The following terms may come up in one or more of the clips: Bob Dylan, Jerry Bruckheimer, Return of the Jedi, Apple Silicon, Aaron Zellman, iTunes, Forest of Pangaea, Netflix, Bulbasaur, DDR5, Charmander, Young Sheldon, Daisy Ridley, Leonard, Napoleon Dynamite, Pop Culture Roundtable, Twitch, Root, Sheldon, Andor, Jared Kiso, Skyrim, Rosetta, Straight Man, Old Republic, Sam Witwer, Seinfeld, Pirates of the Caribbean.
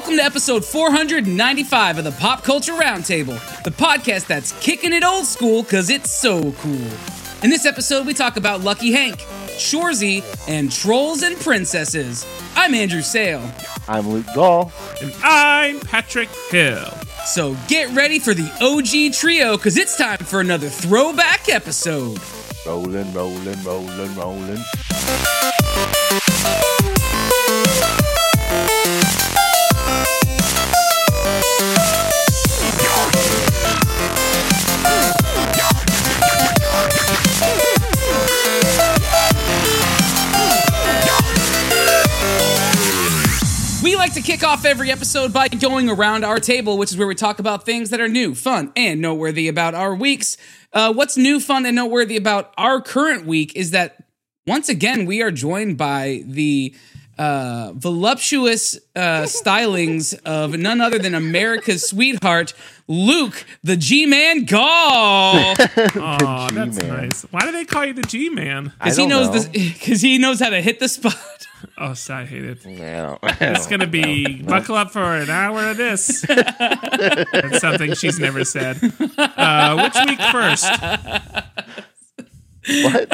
Welcome to episode 495 of the Pop Culture Roundtable, the podcast that's kicking it old school because it's so cool. In this episode, we talk about Lucky Hank, Shoresy, and Trolls and Princesses. I'm Andrew Sale. I'm Luke Gall. And I'm Patrick Hill. So get ready for the OG trio because it's time for another throwback episode. Rolling, rolling, rolling, rolling. We like to kick off every episode by going around our table, which is where we talk about things that are new, fun, and noteworthy about our weeks. What's new, fun, and noteworthy about our current week is that, once again, we are joined by the voluptuous stylings of none other than America's sweetheart, Luke, the G-Man Gall. Oh, that's nice. Why do they call you the G-Man? Because he knows how to hit the spot. Oh, so I hate it. No, it's going to be buckle up for an hour of this. That's something she's never said. Which week first? What?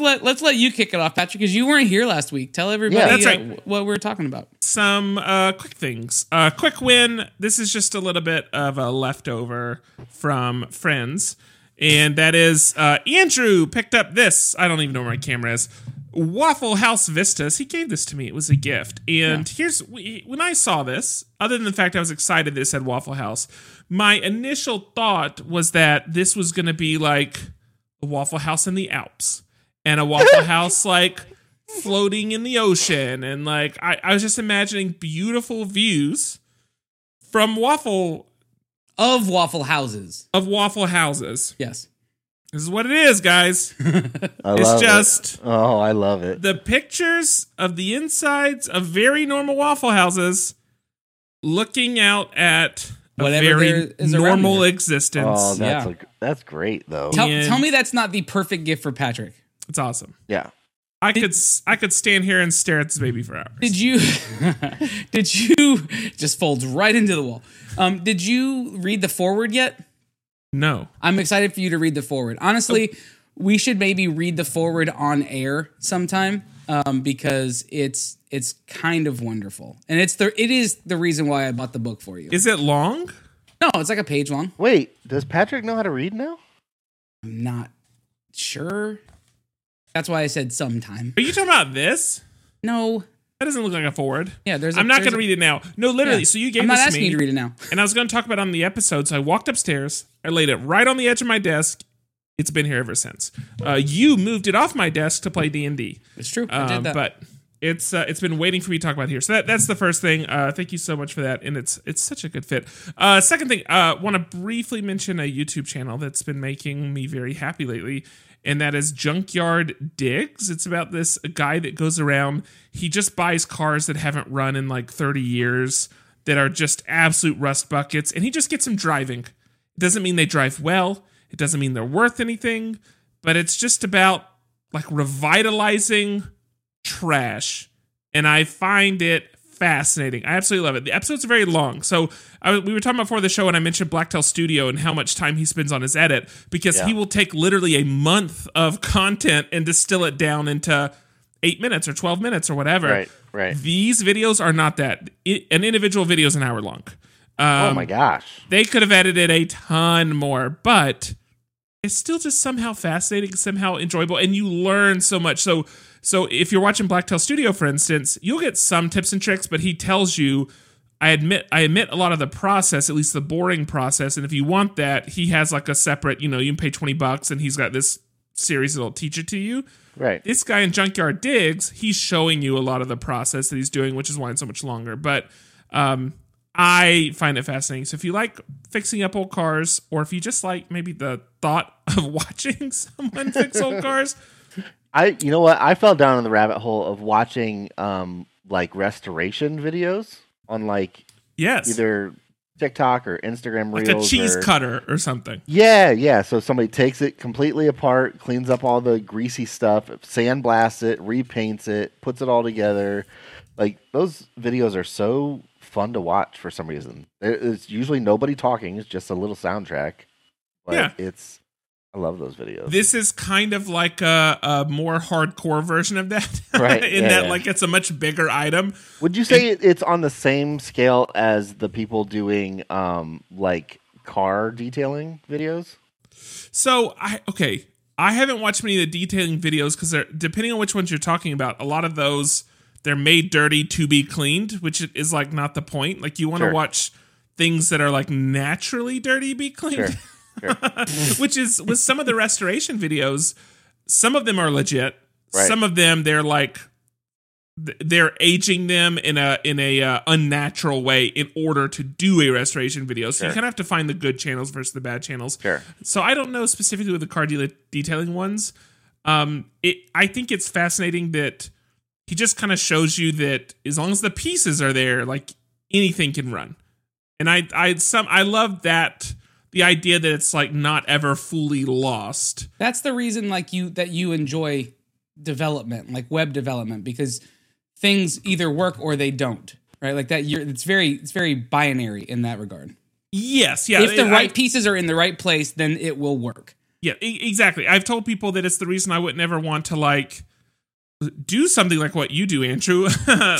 Let's let you kick it off, Patrick, because you weren't here last week. Tell everybody what we're talking about. Some quick things. Quick win. This is just a little bit of a leftover from Friends, and that is Andrew picked up this. I don't even know where my camera is. Waffle House Vistas. He gave this to me. It was a gift. And here's when I saw this, other than the fact I was excited that it said Waffle House, my initial thought was that this was going to be like a Waffle House in the Alps and a Waffle House like floating in the ocean. And like I was just imagining beautiful views from Waffle Houses. Yes. This is what it is, guys. I love it. The pictures of the insides of very normal Waffle Houses looking out at whatever very normal existence. Oh, that's great, though. Tell me that's not the perfect gift for Patrick. It's awesome. Yeah. I could stand here and stare at this baby for hours. Did you just folds right into the wall? Did you read the foreword yet? No. I'm excited for you to read the foreword. Honestly, we should maybe read the foreword on air sometime because it's kind of wonderful. And it is the reason why I bought the book for you. Is it long? No, it's like a page long. Wait, does Patrick know how to read now? I'm not sure. That's why I said sometime. Are you talking about this? No. That doesn't look like a forward. Yeah, I'm not going to read it now. No, literally. Yeah. So you gave this to me. I'm not asking you to read it now. And I was going to talk about it on the episode. So I walked upstairs. I laid it right on the edge of my desk. It's been here ever since. You moved it off my desk to play D&D. It's true. I did that. But it's been waiting for me to talk about it here. So that's the first thing. Thank you so much for that. And it's such a good fit. Second thing, want to briefly mention a YouTube channel that's been making me very happy lately. And that is Junkyard Digs. It's about this guy that goes around. He just buys cars that haven't run in like 30 years that are just absolute rust buckets. And he just gets them driving. It doesn't mean they drive well. It doesn't mean they're worth anything. But it's just about like revitalizing trash. And I find it fascinating. I absolutely love it. The episodes are very long. So we were talking before the show and I mentioned Blacktail Studio and how much time he spends on his edit because he will take literally a month of content and distill it down into 8 minutes or 12 minutes or whatever. Right. These videos are not that. An individual video is an hour long. Oh my gosh. They could have edited a ton more, but it's still just somehow fascinating, somehow enjoyable, and you learn so much. So if you're watching Blacktail Studio, for instance, you'll get some tips and tricks, but he tells you, I admit a lot of the process, at least the boring process. And if you want that, he has like a separate, you can pay $20 and he's got this series that'll teach it to you. Right. This guy in Junkyard Digs, he's showing you a lot of the process that he's doing, which is why it's so much longer. But I find it fascinating. So if you like fixing up old cars, or if you just like maybe the thought of watching someone fix old cars, you know what? I fell down in the rabbit hole of watching like restoration videos on like either TikTok or Instagram Reels, like a cheese cutter or something. Yeah. So somebody takes it completely apart, cleans up all the greasy stuff, sandblasts it, repaints it, puts it all together. Like, those videos are so fun to watch for some reason. It's usually nobody talking. It's just a little soundtrack. But yeah. It's... I love those videos. This is kind of like a more hardcore version of that. Right. Like, it's a much bigger item. Would you say it's on the same scale as the people doing, like, car detailing videos? So, I haven't watched many of the detailing videos because depending on which ones you're talking about, a lot of those, they're made dirty to be cleaned, which is, like, not the point. Like, you want to watch things that are, like, naturally dirty be cleaned. Sure. Which is with some of the restoration videos, some of them are legit. Right. Some of them they're like they're aging them in a unnatural way in order to do a restoration video. So you kind of have to find the good channels versus the bad channels. Sure. So I don't know specifically with the car detailing ones. I think it's fascinating that he just kind of shows you that as long as the pieces are there, like anything can run. And I love that. The idea that it's like not ever fully lost. That's the reason like you enjoy development, like web development, because things either work or they don't, right? Like that it's very binary in that regard. Yes, yeah. If the right pieces are in the right place, then it will work. Yeah, exactly. I've told people that it's the reason I would never want to like do something like what you do, Andrew,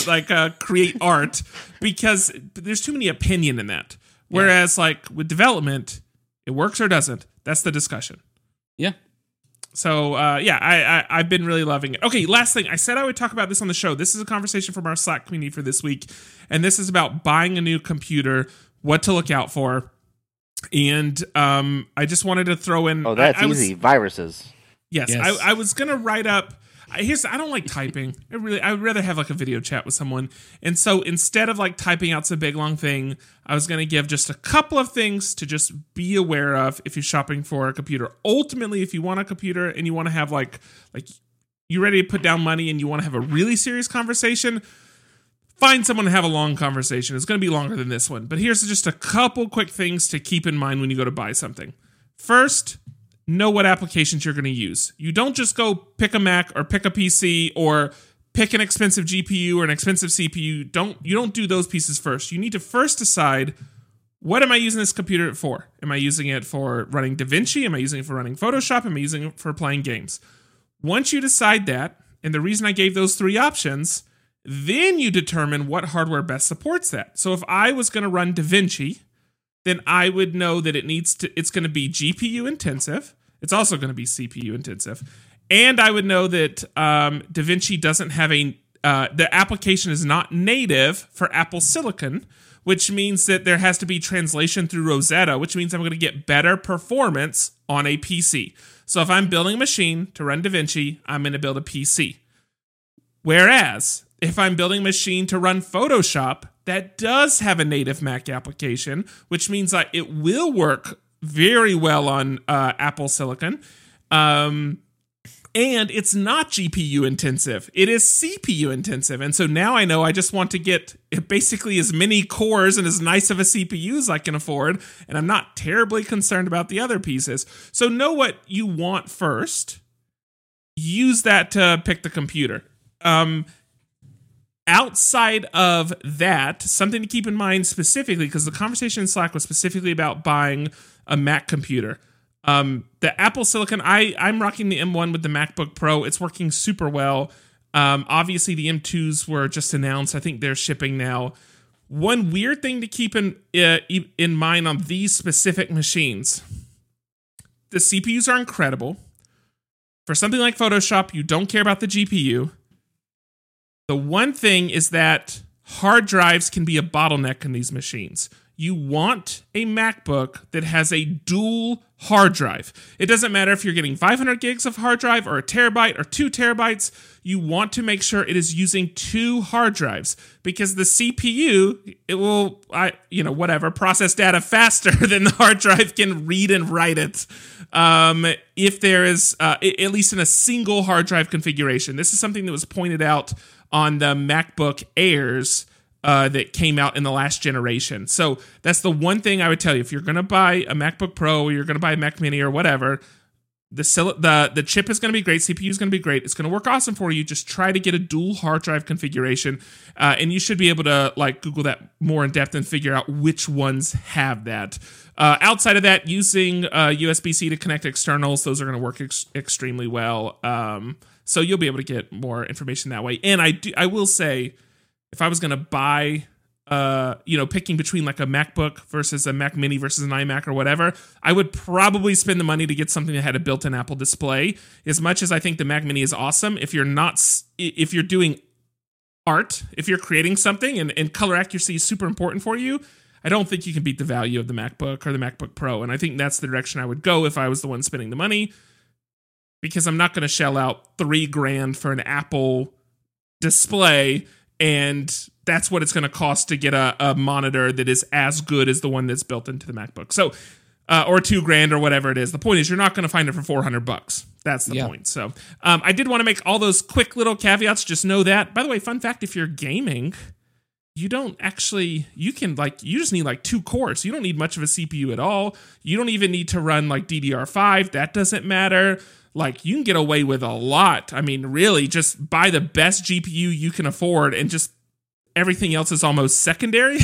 like create art, because there's too many opinion in that. Whereas, like, with development, it works or doesn't. That's the discussion. Yeah. So, I've been really loving it. Okay, last thing. I said I would talk about this on the show. This is a conversation from our Slack community for this week. And this is about buying a new computer, what to look out for. And I just wanted to throw in... Oh, that's easy. Viruses. Yes. I was going to write up... I don't like typing. I would rather have like a video chat with someone. And so instead of like typing out some big long thing, I was going to give just a couple of things to just be aware of if you're shopping for a computer. Ultimately, if you want a computer and you want to have like you're ready to put down money and you want to have a really serious conversation, find someone to have a long conversation. It's going to be longer than this one. But here's just a couple quick things to keep in mind when you go to buy something. First, know what applications you're going to use. You don't just go pick a Mac or pick a PC or pick an expensive GPU or an expensive CPU. You don't do those pieces first. You need to first decide, what am I using this computer for? Am I using it for running DaVinci? Am I using it for running Photoshop? Am I using it for playing games? Once you decide that, and the reason I gave those three options, then you determine what hardware best supports that. So if I was going to run DaVinci, then I would know that it's going to be GPU intensive. It's also going to be CPU intensive. And I would know that DaVinci doesn't have the application is not native for Apple Silicon, which means that there has to be translation through Rosetta, which means I'm going to get better performance on a PC. So if I'm building a machine to run DaVinci, I'm going to build a PC. Whereas if I'm building a machine to run Photoshop, that does have a native Mac application, which means that it will work very well on Apple Silicon. And it's not GPU intensive. It is CPU intensive. And so now I know I just want to get basically as many cores and as nice of a CPU as I can afford. And I'm not terribly concerned about the other pieces. So know what you want first. Use that to pick the computer. Outside of that, something to keep in mind specifically, because the conversation in Slack was specifically about buying a Mac computer. The Apple Silicon, I'm rocking the M1 with the MacBook Pro. It's working super well. Obviously, the M2s were just announced. I think they're shipping now. One weird thing to keep in mind on these specific machines, the CPUs are incredible. For something like Photoshop, you don't care about the GPU. The one thing is that hard drives can be a bottleneck in these machines. You want a MacBook that has a dual hard drive. It doesn't matter if you're getting 500 gigs of hard drive or a terabyte or 2 terabytes. You want to make sure it is using two hard drives, because the CPU, it will, process data faster than the hard drive can read and write it. If there is, at least in a single hard drive configuration. This is something that was pointed out on the MacBook Airs that came out in the last generation. So that's the one thing I would tell you. If you're going to buy a MacBook Pro or you're going to buy a Mac Mini or whatever, The chip is going to be great. CPU is going to be great. It's going to work awesome for you. Just try to get a dual hard drive configuration, and you should be able to like Google that more in depth and figure out which ones have that. Outside of that, using USB-C to connect externals, those are going to work extremely well. So you'll be able to get more information that way. And I will say, if I was going to buy, picking between like a MacBook versus a Mac Mini versus an iMac or whatever, I would probably spend the money to get something that had a built-in Apple display. As much as I think the Mac Mini is awesome, if you're doing art, if you're creating something and color accuracy is super important for you, I don't think you can beat the value of the MacBook or the MacBook Pro. And I think that's the direction I would go if I was the one spending the money, because I'm not going to shell out $3,000 for an Apple display, and that's what it's going to cost to get a monitor that is as good as the one that's built into the MacBook. So, or $2,000 or whatever it is. The point is, you're not going to find it for $400. That's the point. So, I did want to make all those quick little caveats. Just know that. By the way, fun fact: if you're gaming, you just need like 2 cores. You don't need much of a CPU at all. You don't even need to run like DDR5. That doesn't matter. Like, you can get away with a lot. I mean, really, just buy the best GPU you can afford, and just everything else is almost secondary.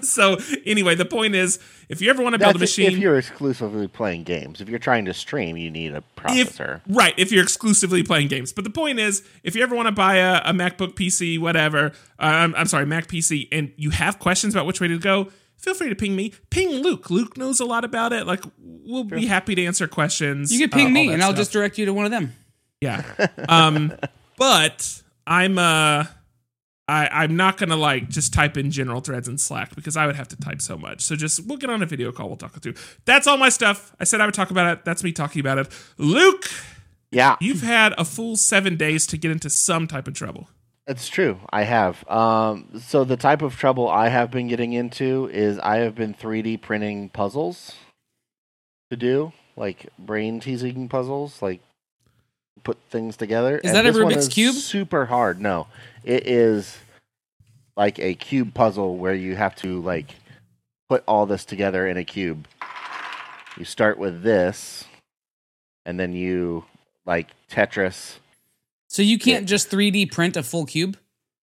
So anyway, the point is, if you ever want to build a machine... If you're exclusively playing games. If you're trying to stream, you need a processor. If you're exclusively playing games. But the point is, if you ever want to buy a MacBook PC, whatever, Mac PC, and you have questions about which way to go, feel free to ping me. Ping Luke. Luke knows a lot about it. Like, we'll be happy to answer questions. You can ping me, and I'll just direct you to one of them. Yeah. But I'm not going to like just type in general threads in Slack, because I would have to type so much. So we'll get on a video call. We'll talk it through. That's all my stuff. I said I would talk about it. That's me talking about it. Luke. Yeah. You've had a full 7 days to get into some type of trouble. It's true. I have. So the type of trouble I have been getting into is I have been 3D printing puzzles to do, like brain teasing puzzles, like put things together. Is that a Rubik's Cube? Super hard. No. It is like a cube puzzle where you have to like put all this together in a cube. You start with this, and then you like Tetris. So you can't just 3D print a full cube?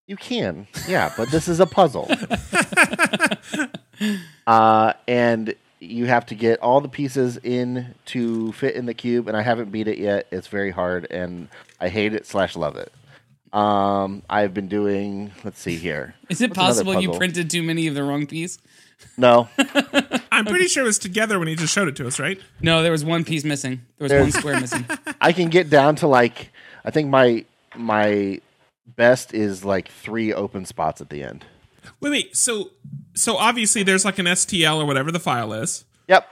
You can, yeah, but this is a puzzle. And you have to get all the pieces in to fit in the cube, and I haven't beat it yet. It's very hard, and I hate it / love it. I've been doing, let's see here. Is it possible you printed too many of the wrong piece? No. I'm pretty sure it was together when he just showed it to us, right? No, there was one piece missing. There's one square missing. I can get down to like... I think my best is like 3 open spots at the end. Wait. So obviously there's like an STL or whatever the file is. Yep.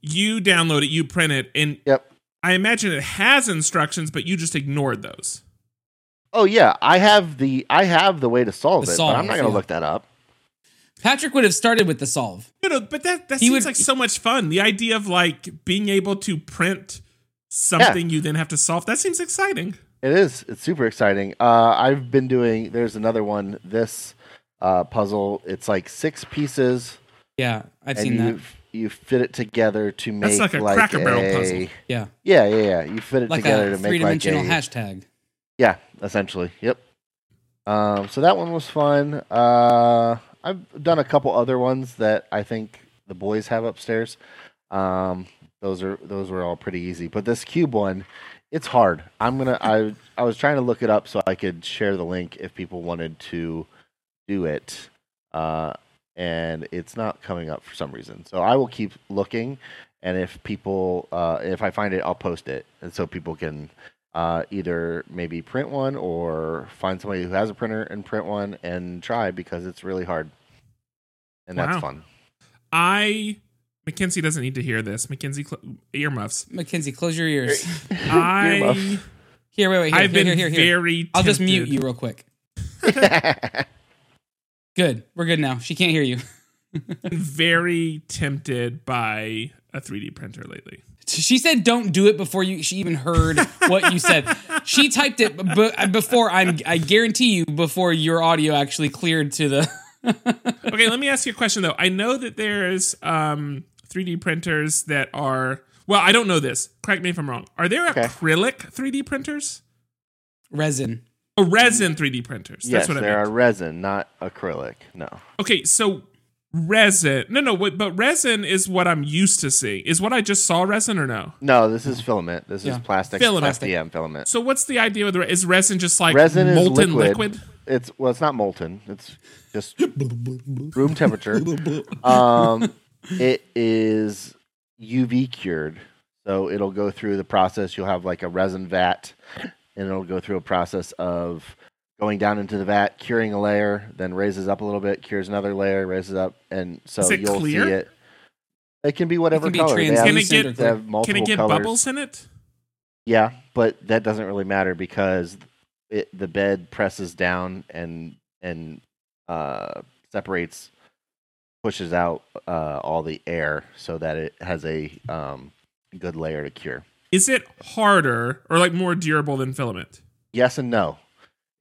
You download it, you print it, and yep. I imagine it has instructions, but you just ignored those. Oh yeah, I have the way to solve it, but I'm not going to look that up. Patrick would have started with the solve. No, but that seems like so much fun. The idea of like being able to print something you then have to solve. That seems exciting. It is. It's super exciting. I've been doing... There's another one. This puzzle. It's like 6 pieces. Yeah, I've seen that. You fit it together to make... That's like a Cracker Barrel puzzle. Yeah. Yeah. You fit it together to make like a... three-dimensional hashtag. Yeah, essentially. Yep. So that one was fun. I've done a couple other ones that I think the boys have upstairs. Those were all pretty easy, but this cube one, it's hard. I was trying to look it up so I could share the link if people wanted to do it, and it's not coming up for some reason. So I will keep looking, and if people, if I find it, I'll post it, and so people can either maybe print one or find somebody who has a printer and print one and try, because it's really hard, and that's fun. Mackenzie doesn't need to hear this. Mackenzie, earmuffs. Mackenzie, close your ears. Here, wait. Here. Very tempted. I'll just mute you real quick. Good. We're good now. She can't hear you. Very tempted by a 3D printer lately. She said don't do it before she even heard what you said. She typed it before, I guarantee you, before your audio actually cleared to the... Okay, let me ask you a question, though. I know that there's... 3D printers that are Well, I don't know this. Correct me if I'm wrong. Are there acrylic 3D printers? Resin. Oh, resin 3D printers. Yes, that's what there are resin, not acrylic. No. Okay, so resin. No, but resin is what I'm used to seeing. Is what I just saw resin or no? No, this is filament. This is plastic. Filament. So what's the idea with is resin just like resin molten is liquid? It's not molten. It's just room temperature. It is UV cured, so it'll go through the process. You'll have like a resin vat, and it'll go through a process of going down into the vat, curing a layer, then raises up a little bit, cures another layer, raises up, and so you'll see it. It can be whatever color. Can it get bubbles in it? Yeah, but that doesn't really matter because the bed presses down and separates, pushes out all the air so that it has a good layer to cure. Is it harder or like more durable than filament? Yes and no.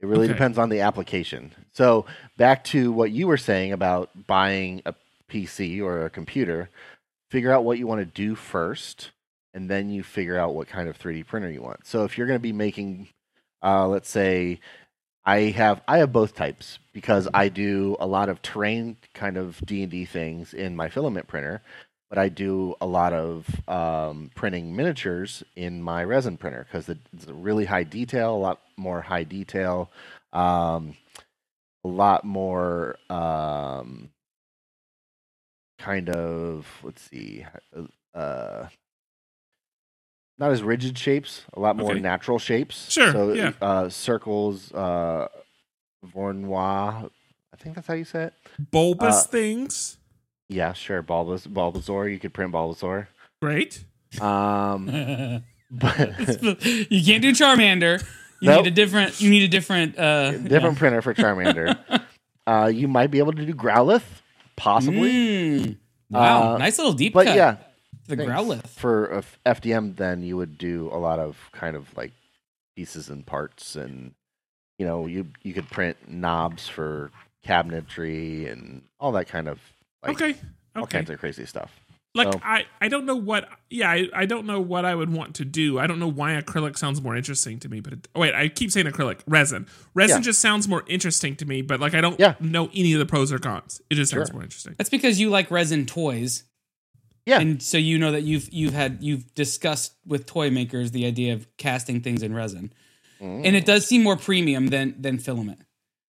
It really depends on the application. So back to what you were saying about buying a PC or a computer, figure out what you want to do first, and then you figure out what kind of 3D printer you want. So if you're going to be making, let's say, I have both types because I do a lot of terrain kind of D&D things in my filament printer, but I do a lot of printing miniatures in my resin printer because it's a really high detail, a lot more high detail, a lot more kind of, not as rigid shapes, a lot more natural shapes. Sure, so, circles, Vournois, I think that's how you say it. Bulbous things. Yeah, sure, Bulbasaur. You could print Bulbasaur. Great. You can't do Charmander. You need a different printer for Charmander. You might be able to do Growlithe, possibly. Wow, nice little deep cut. But yeah. The Growlithe. For FDM, then you would do a lot of kind of like pieces and parts, and you know you could print knobs for cabinetry and all that kind of like all kinds of crazy stuff. Like so, I don't know what I don't know what I would want to do. I don't know why acrylic sounds more interesting to me. But I keep saying acrylic resin just sounds more interesting to me. But like I don't know any of the pros or cons. It just sounds more interesting. That's because you like resin toys. Yeah, and so you know that you've discussed with toy makers the idea of casting things in resin, and it does seem more premium than filament.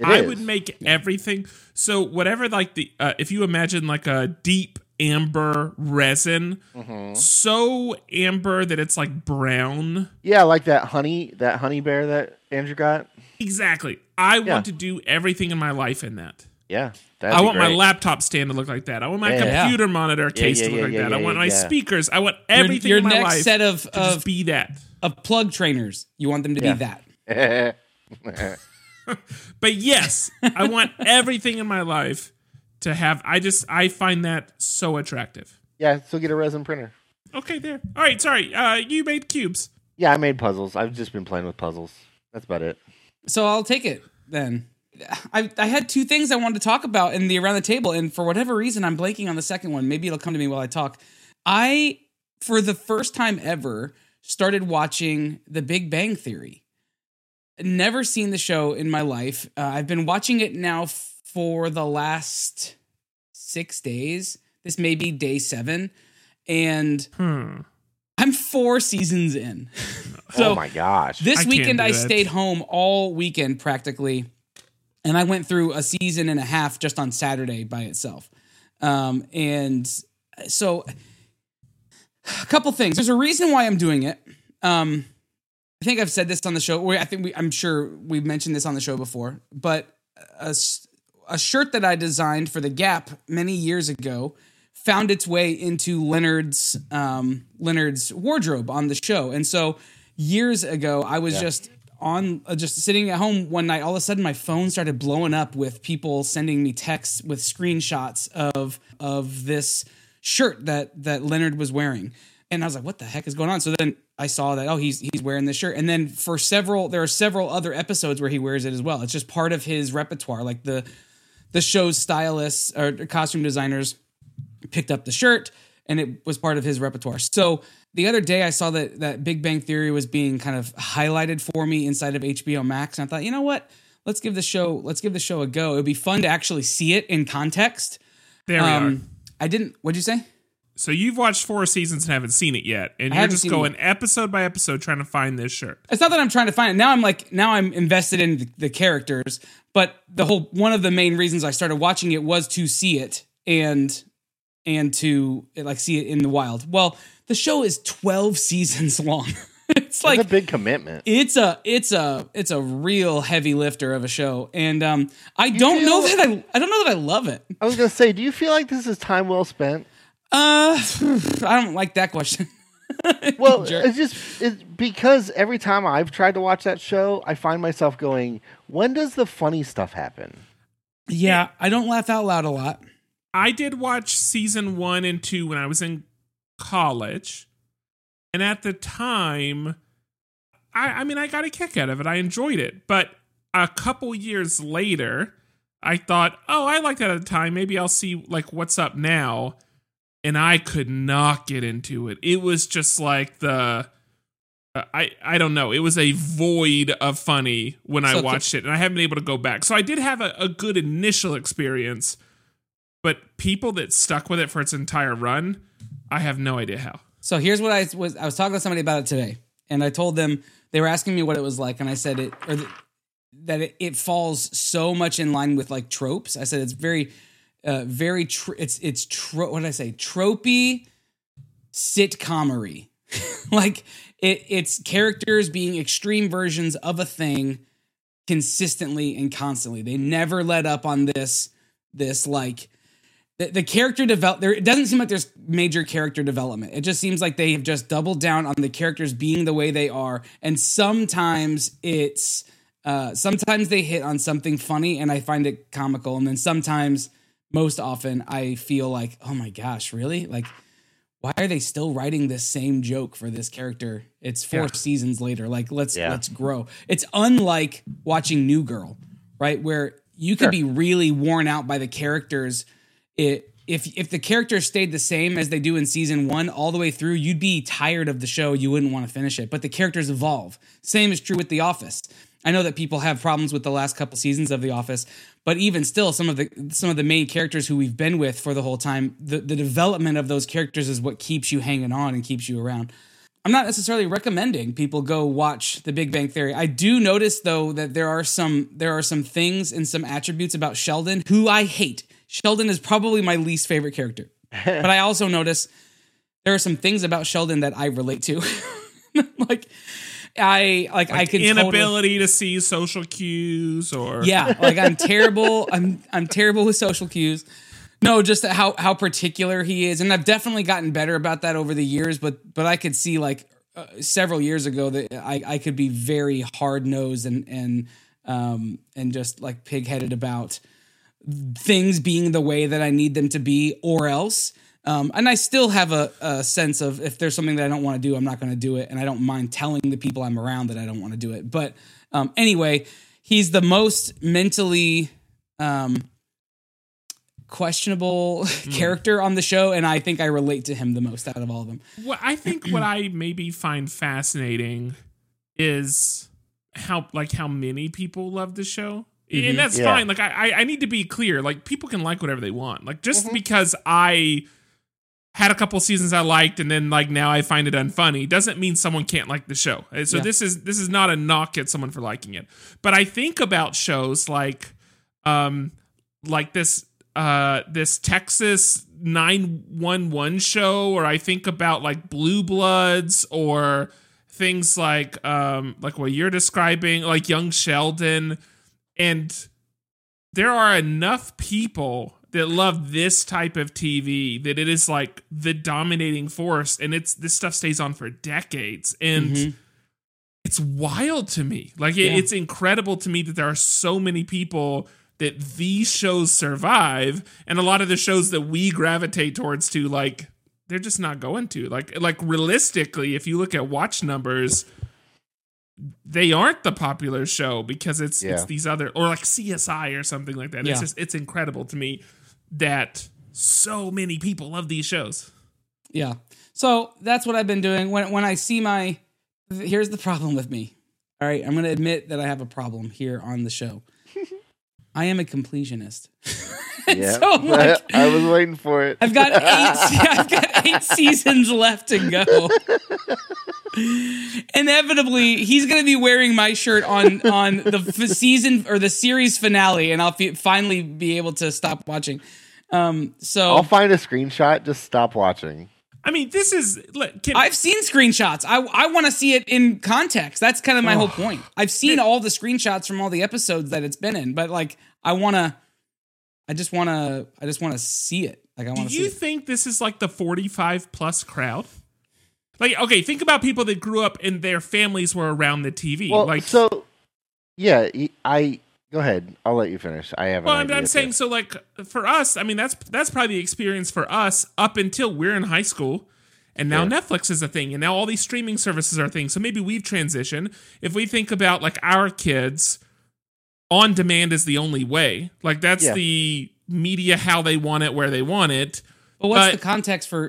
I would make everything so whatever like the if you imagine like a deep amber resin, so amber that it's like brown. Yeah, like that honey bear that Andrew got. Exactly. I want to do everything in my life in that. Yeah. I want my laptop stand to look like that. I want my computer monitor case to look like that. I want my speakers. I want everything in my life. Your next set of be that. Of plug trainers. You want them to be that. But yes, I want everything in my life to have. I find that so attractive. Yeah, so get a resin printer. Okay, there. All right, sorry. You made cubes. Yeah, I made puzzles. I've just been playing with puzzles. That's about it. So I'll take it then. I had two things I wanted to talk about in the around the table, and for whatever reason, I'm blanking on the second one. Maybe it'll come to me while I talk. I, for the first time ever, started watching The Big Bang Theory. Never seen the show in my life. I've been watching it now for the last 6 days. This may be day 7, and I'm 4 seasons in. So oh my gosh! This weekend I stayed home all weekend practically. And I went through a season and a half just on Saturday by itself. And so a couple things. There's a reason why I'm doing it. I think I've said this on the show. I'm sure we've mentioned this on the show before. But a shirt that I designed for The Gap many years ago found its way into Leonard's wardrobe on the show. And so years ago, I was just sitting at home one night, all of a sudden my phone started blowing up with people sending me texts with screenshots of this shirt that Leonard was wearing. And I was like, what the heck is going on? So then I saw that, oh, he's wearing this shirt. And then there are several other episodes where he wears it as well. It's just part of his repertoire. Like the show's stylists or costume designers picked up the shirt and it was part of his repertoire. So The other day I saw that Big Bang Theory was being kind of highlighted for me inside of HBO Max. And I thought, you know what? Let's give the show a go. It would be fun to actually see it in context. There we are. What'd you say? So you've watched 4 seasons and haven't seen it yet. And you're just going episode by episode trying to find this shirt. It's not that I'm trying to find it. Now I'm invested in the characters. But one of the main reasons I started watching it was to see it and to see it in the wild. Well, the show is 12 seasons long. That's a big commitment. It's a real heavy lifter of a show, and I don't know that I love it. I was gonna say, do you feel like this is time well spent? I don't like that question. Well, it's because every time I've tried to watch that show, I find myself going, "When does the funny stuff happen?" Yeah, I don't laugh out loud a lot. I did watch season 1 and 2 when I was in college. And at the time, I got a kick out of it. I enjoyed it. But a couple years later, I thought, oh, I liked that at the time. Maybe I'll see what's up now. And I could not get into it. It was just I don't know. It was a void of funny when I watched it. And I haven't been able to go back. So I did have a good initial experience. But people that stuck with it for its entire run, I have no idea how. So here's what I was talking to somebody about it today, and I told them, they were asking me what it was like, and I said it falls so much in line with tropes. I said it's very, very what did I say? Tropey sitcomery, it's characters being extreme versions of a thing consistently and constantly. They never let up on this The character development, it doesn't seem like there's major character development. It just seems like they have just doubled down on the characters being the way they are. And sometimes sometimes they hit on something funny and I find it comical. And then sometimes, most often, I feel like, oh my gosh, really? Why are they still writing this same joke for this character? It's 4 seasons later. Let's grow. It's unlike watching New Girl, right? Where you could be really worn out by the characters. If the characters stayed the same as they do in season 1 all the way through, you'd be tired of the show. You wouldn't want to finish it. But the characters evolve. Same is true with The Office. I know that people have problems with the last couple seasons of The Office, but even still, some of the main characters who we've been with for the whole time, the development of those characters is what keeps you hanging on and keeps you around. I'm not necessarily recommending people go watch The Big Bang Theory. I do notice though that there are some things and some attributes about Sheldon who I hate. Sheldon is probably my least favorite character, but I also notice there are some things about Sheldon that I relate to, I could inability to see social cues or I'm terrible. I'm terrible with social cues. No, just how particular he is, and I've definitely gotten better about that over the years. But I could see several years ago that I could be very hard nosed and just pig-headed about things being the way that I need them to be, or else. And I still have a sense of, if there's something that I don't want to do, I'm not going to do it. And I don't mind telling the people I'm around that I don't want to do it. But anyway, he's the most mentally questionable character on the show. And I think I relate to him the most out of all of them. Well, I think what I maybe find fascinating is how many people love the show. Mm-hmm. And that's fine. I need to be clear. People can like whatever they want. Just because I had a couple seasons I liked, and then now I find it unfunny, doesn't mean someone can't like the show. So this is not a knock at someone for liking it. But I think about shows this Texas 911 show, or I think about Blue Bloods, or things what you're describing, Young Sheldon. And there are enough people that love this type of TV that it is the dominating force, and this stuff stays on for decades. And it's wild to me. It's incredible to me that there are so many people that these shows survive, and a lot of the shows that we gravitate towards they're just not going to. Realistically, if you look at watch numbers, they aren't the popular show because it's these other, or CSI or something like that. Yeah. It's incredible to me that so many people love these shows. Yeah. So that's what I've been doing. When I see my, here's the problem with me. All right, I'm going to admit that I have a problem here on the show. I am a completionist. Yeah, so like, I was waiting for it. I've got eight seasons left to go. Inevitably, he's going to be wearing my shirt on the season or the series finale, and I'll finally be able to stop watching. So I'll find a screenshot. Just stop watching. I mean, this is... I've seen screenshots. I want to see it in context. That's kind of my whole point. I've seen all the screenshots from all the episodes that it's been in, but like, I just want to see it. Like, I want to see it. Do you think this is like the 45 plus crowd? Like, okay, think about people that grew up and their families were around the TV. Well, like, so yeah, go ahead. I'll let you finish. I have. Well, I'm saying so. Like for us, I mean that's probably the experience for us up until we're in high school, and now Netflix is a thing, and now all these streaming services are things. So maybe we've transitioned. If we think about like our kids, on demand is the only way. Like that's the media how they want it, where they want it. But what's the context for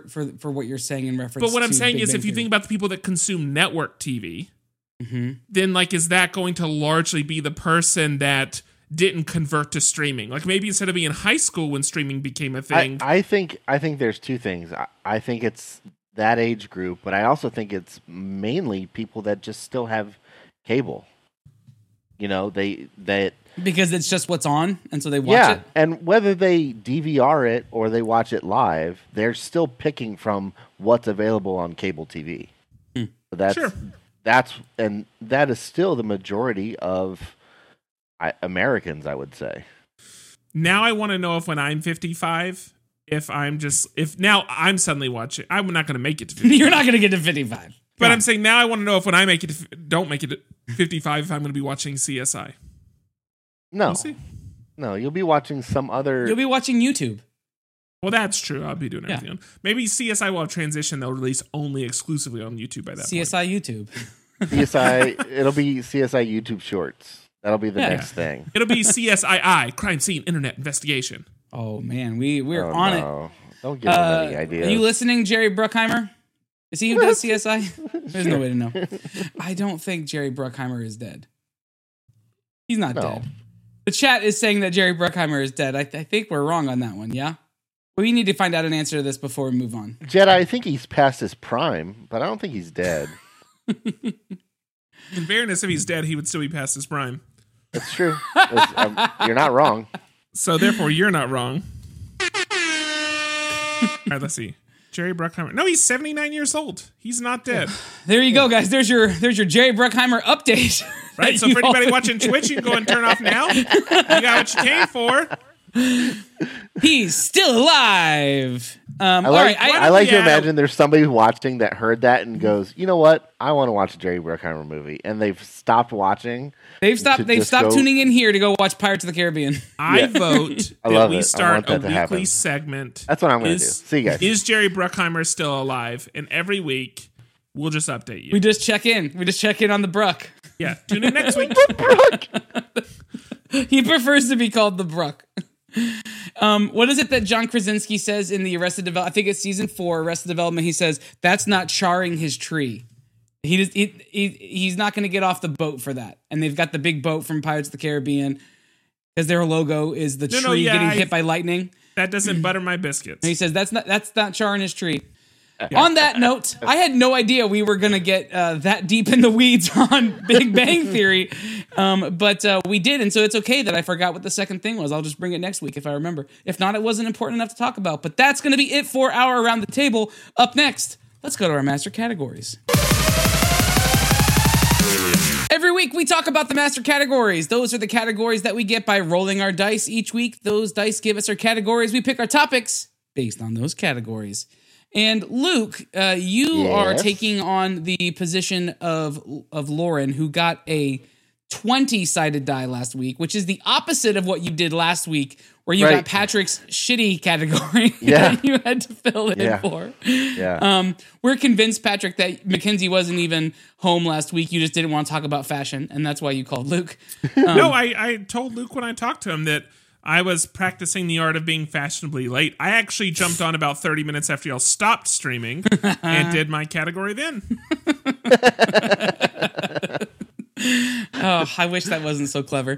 what you're saying in reference? But what I'm saying is, if you think about the people that consume network TV. Mm-hmm. Then, like, is that going to largely be the person that didn't convert to streaming? Like, maybe instead of being in high school when streaming became a thing, I think there's two things. I think it's that age group, but I also think it's mainly people that just still have cable. You know, because it's just what's on, and so they watch it. And whether they DVR it or they watch it live, they're still picking from what's available on cable TV. Mm. So that's. Sure. And that is still the majority of Americans, I would say. Now I want to know if when I'm 55, if now I'm suddenly watching, I'm not going to make it to 55. You're not going to get to 55. But I'm saying now I want to know if when I make it, don't make it to 55, if I'm going to be watching CSI. No. We'll see. No, you'll be watching some other. You'll be watching YouTube. Well, that's true. I'll be doing everything. Yeah. Maybe CSI will have transitioned. They'll release only exclusively on YouTube by that point. CSI YouTube. It'll be CSI YouTube Shorts. That'll be the next thing. It'll be CSII, Crime Scene Internet Investigation. Oh, man. We're on it. Don't give them any ideas. Are you listening, Jerry Bruckheimer? Is he who does CSI? There's no way to know. I don't think Jerry Bruckheimer is dead. He's not dead. The chat is saying that Jerry Bruckheimer is dead. I think we're wrong on that one, yeah? We need to find out an answer to this before we move on. Jed, I think he's past his prime, but I don't think he's dead. In fairness, if he's dead, he would still be past his prime. That's true. You're not wrong. So therefore, you're not wrong. All right, let's see. Jerry Bruckheimer. No, he's 79 years old. He's not dead. There you go, guys. There's your Jerry Bruckheimer update. Right. So for anybody watching Twitch, you can go and turn off now. You got what you came for. He's still alive. I like to imagine there's somebody watching that heard that and goes, you know what? I want to watch a Jerry Bruckheimer movie, and they've stopped watching. They've stopped tuning in here to go watch Pirates of the Caribbean. I vote that we start a weekly segment. That's what I'm going to do. See you guys. Is Jerry Bruckheimer still alive? And every week we'll just update you. We just check in. We just check in on the Bruck. Yeah. Tune in next week. The Bruck. He prefers to be called the Bruck. What is it that John Krasinski says in the Arrested Development? I think it's season 4, Arrested Development. He says that's not charring his tree. He's not going to get off the boat for that. And they've got the big boat from Pirates of the Caribbean because their logo is the tree getting hit by lightning. That doesn't butter my biscuits. And he says that's not charring his tree. Yeah. On that note, I had no idea we were going to get that deep in the weeds on Big Bang Theory, but we did, and so it's okay that I forgot what the second thing was. I'll just bring it next week if I remember. If not, it wasn't important enough to talk about, but that's going to be it for our Around the Table. Up next, let's go to our Master Categories. Every week we talk about the Master Categories. Those are the categories that we get by rolling our dice each week. Those dice give us our categories. We pick our topics based on those categories. And Luke, you are taking on the position of Lauren, who got a 20-sided die last week, which is the opposite of what you did last week, where you got Patrick's shitty category that you had to fill in for. Yeah. We're convinced, Patrick, that Mackenzie wasn't even home last week. You just didn't want to talk about fashion, and that's why you called Luke. No, I told Luke when I talked to him that I was practicing the art of being fashionably late. I actually jumped on about 30 minutes after y'all stopped streaming and did my category then. Oh, I wish that wasn't so clever.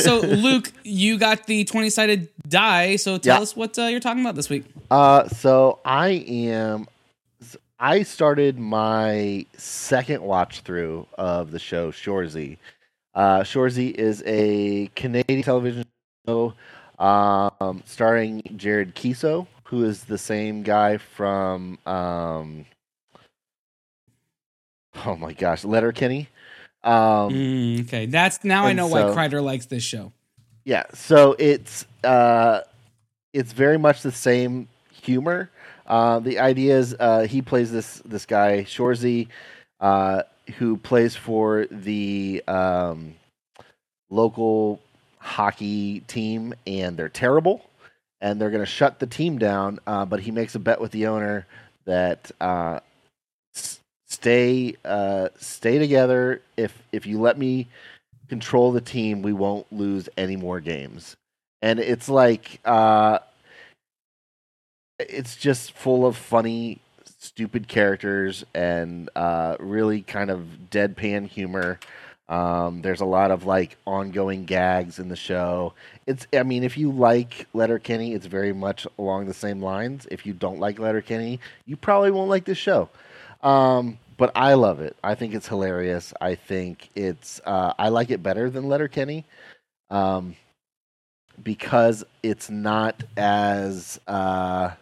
So, Luke, you got the 20-sided die. So tell us what you're talking about this week. I started my second watch through of the show Shoresy. Shoresy is a Canadian television show starring Jared Kiso, who is the same guy from Letterkenny. Okay, that's now I know why Kreider likes this show. Yeah, so it's very much the same humor. The idea is he plays this guy Shoresy, who plays for the local hockey team, and they're terrible, and they're going to shut the team down. But he makes a bet with the owner that stay together. If you let me control the team, we won't lose any more games. And it's like. It's just full of funny, stupid characters and really kind of deadpan humor. There's a lot of like ongoing gags in the show. If you like Letterkenny, it's very much along the same lines. If you don't like Letterkenny, you probably won't like this show. But I love it. I think it's hilarious. I think I like it better than Letterkenny. Because it's not as I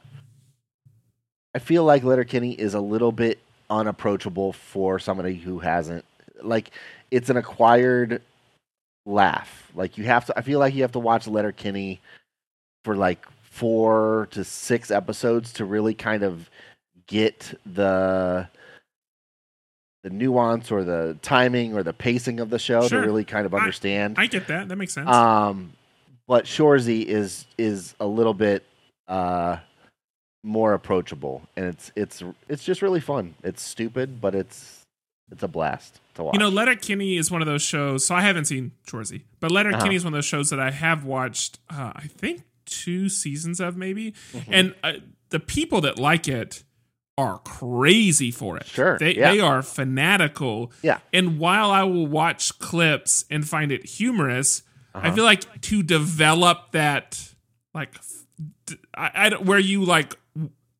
feel like Letterkenny is a little bit unapproachable for somebody who hasn't. Like, it's an acquired laugh. Like, I feel like you have to watch Letterkenny for like 4 to 6 episodes to really kind of get the nuance or the timing or the pacing of the show to really kind of understand. I get that. That makes sense. But Shoresy is a little bit more approachable, and it's just really fun. It's stupid, but it's a blast to watch. You know, Letterkenny is one of those shows. So I haven't seen Shoresy, but Letterkenny is one of those shows that I have watched. I think 2 seasons of maybe, and the people that like it are crazy for it. Sure, they are fanatical. Yeah, and while I will watch clips and find it humorous. I feel like to develop that, like, where you like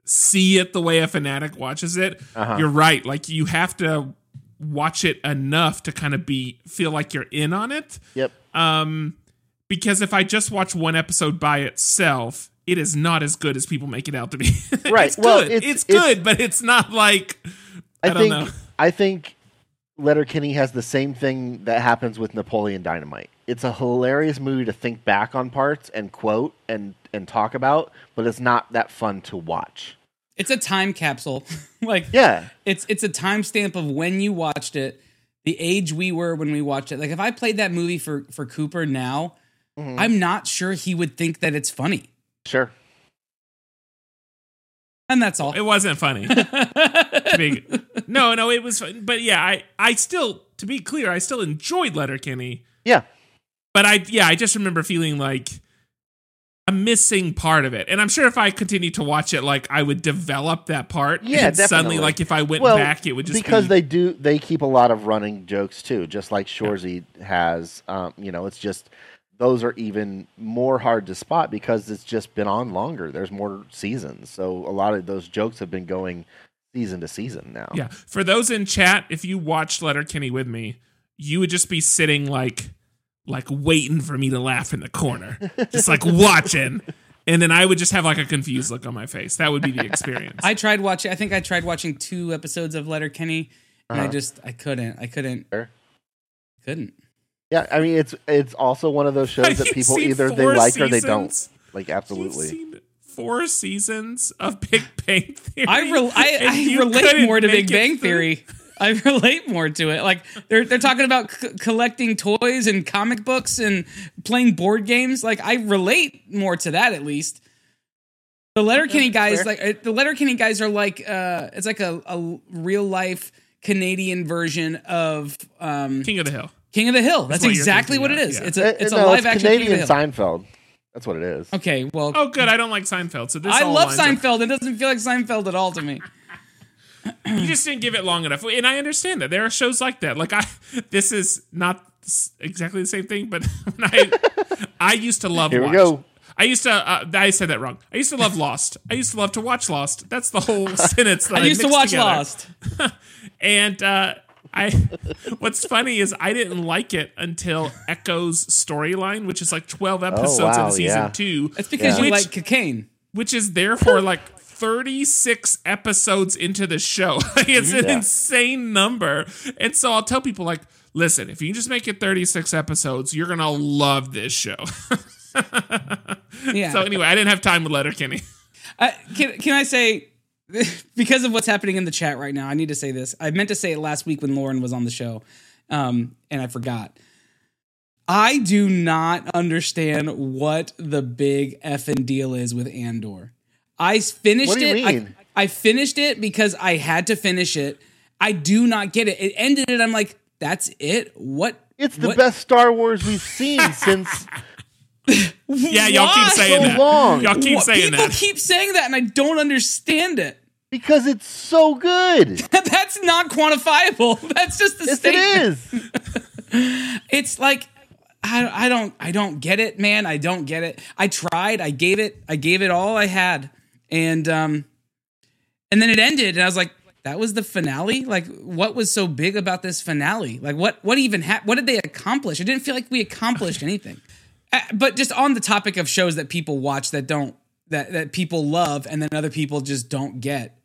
see it the way a fanatic watches it. You're right. Like, you have to watch it enough to kind of feel like you're in on it. Yep. Because if I just watch one episode by itself, it is not as good as people make it out to be. Right. It's good, but it's not like I don't know. I think Letterkenny has the same thing that happens with Napoleon Dynamite. It's a hilarious movie to think back on parts and quote and talk about, but it's not that fun to watch. It's a time capsule. It's a timestamp of when you watched it, the age we were when we watched it. Like, if I played that movie for Cooper now, I'm not sure he would think that it's funny. Sure. And that's all. It wasn't funny. No, it was fun. But yeah, I still, to be clear, I still enjoyed Letterkenny. Yeah. But I just remember feeling like a missing part of it. And I'm sure if I continued to watch it, like, I would develop that part. Yeah, and suddenly, like, if I went back, it would just because they keep a lot of running jokes too, just like Shoresy has. It's just, those are even more hard to spot because it's just been on longer. There's more seasons. So a lot of those jokes have been going season to season now. Yeah. For those in chat, if you watched Letterkenny with me, you would just be sitting like waiting for me to laugh in the corner, just like watching. And then I would just have like a confused look on my face. That would be the experience. I tried watching 2 episodes of Letterkenny and I couldn't. Yeah, I mean, it's also one of those shows that people either they like or they don't. Like, absolutely. You've seen 4 seasons of Big Bang Theory. I relate more to Big Bang Theory. I relate more to it. Like, they're talking about collecting toys and comic books and playing board games. Like, I relate more to that, at least. The Letterkenny guys, are like it's like a real life Canadian version of King of the Hill. That's exactly what it is. Yeah. It's a live action Canadian Seinfeld. That's what it is. Okay, well... Oh, good. I don't like Seinfeld, so this I all love Seinfeld. It doesn't feel like Seinfeld at all to me. You just didn't give it long enough. And I understand that. There are shows like that. Like, this is not exactly the same thing, but when I used to love Watch. Here we go. I said that wrong. I used to love Lost. I used to love to watch Lost. That's the whole sentence that I used to watch together. Lost. And what's funny is I didn't like it until Echo's storyline, which is like 12 episodes in season 2. It's because you like cocaine. Which is therefore like 36 episodes into the show. It's an insane number. And so I'll tell people like, listen, if you just make it 36 episodes, you're going to love this show. So anyway, I didn't have time with Letterkenny. Can I say, because of what's happening in the chat right now, I need to say this. I meant to say it last week when Lauren was on the show, and I forgot. I do not understand what the big effing deal is with Andor. I finished what do you it. Mean? I finished it because I had to finish it. I do not get it. It ended, and I'm like, that's it? What? It's the best Star Wars we've seen since... Yeah, y'all keep saying that. Y'all keep saying that. People keep saying that, and I don't understand it. Because it's so good. That's not quantifiable. That's just the statement. It is. It's like I don't get it, man. I don't get it. I tried. I gave it all I had, and then it ended, and I was like, that was the finale? Like, what was so big about this finale? Like, what even happened? What did they accomplish? It didn't feel like we accomplished anything. But just on the topic of shows that people watch that people love and then other people just don't get,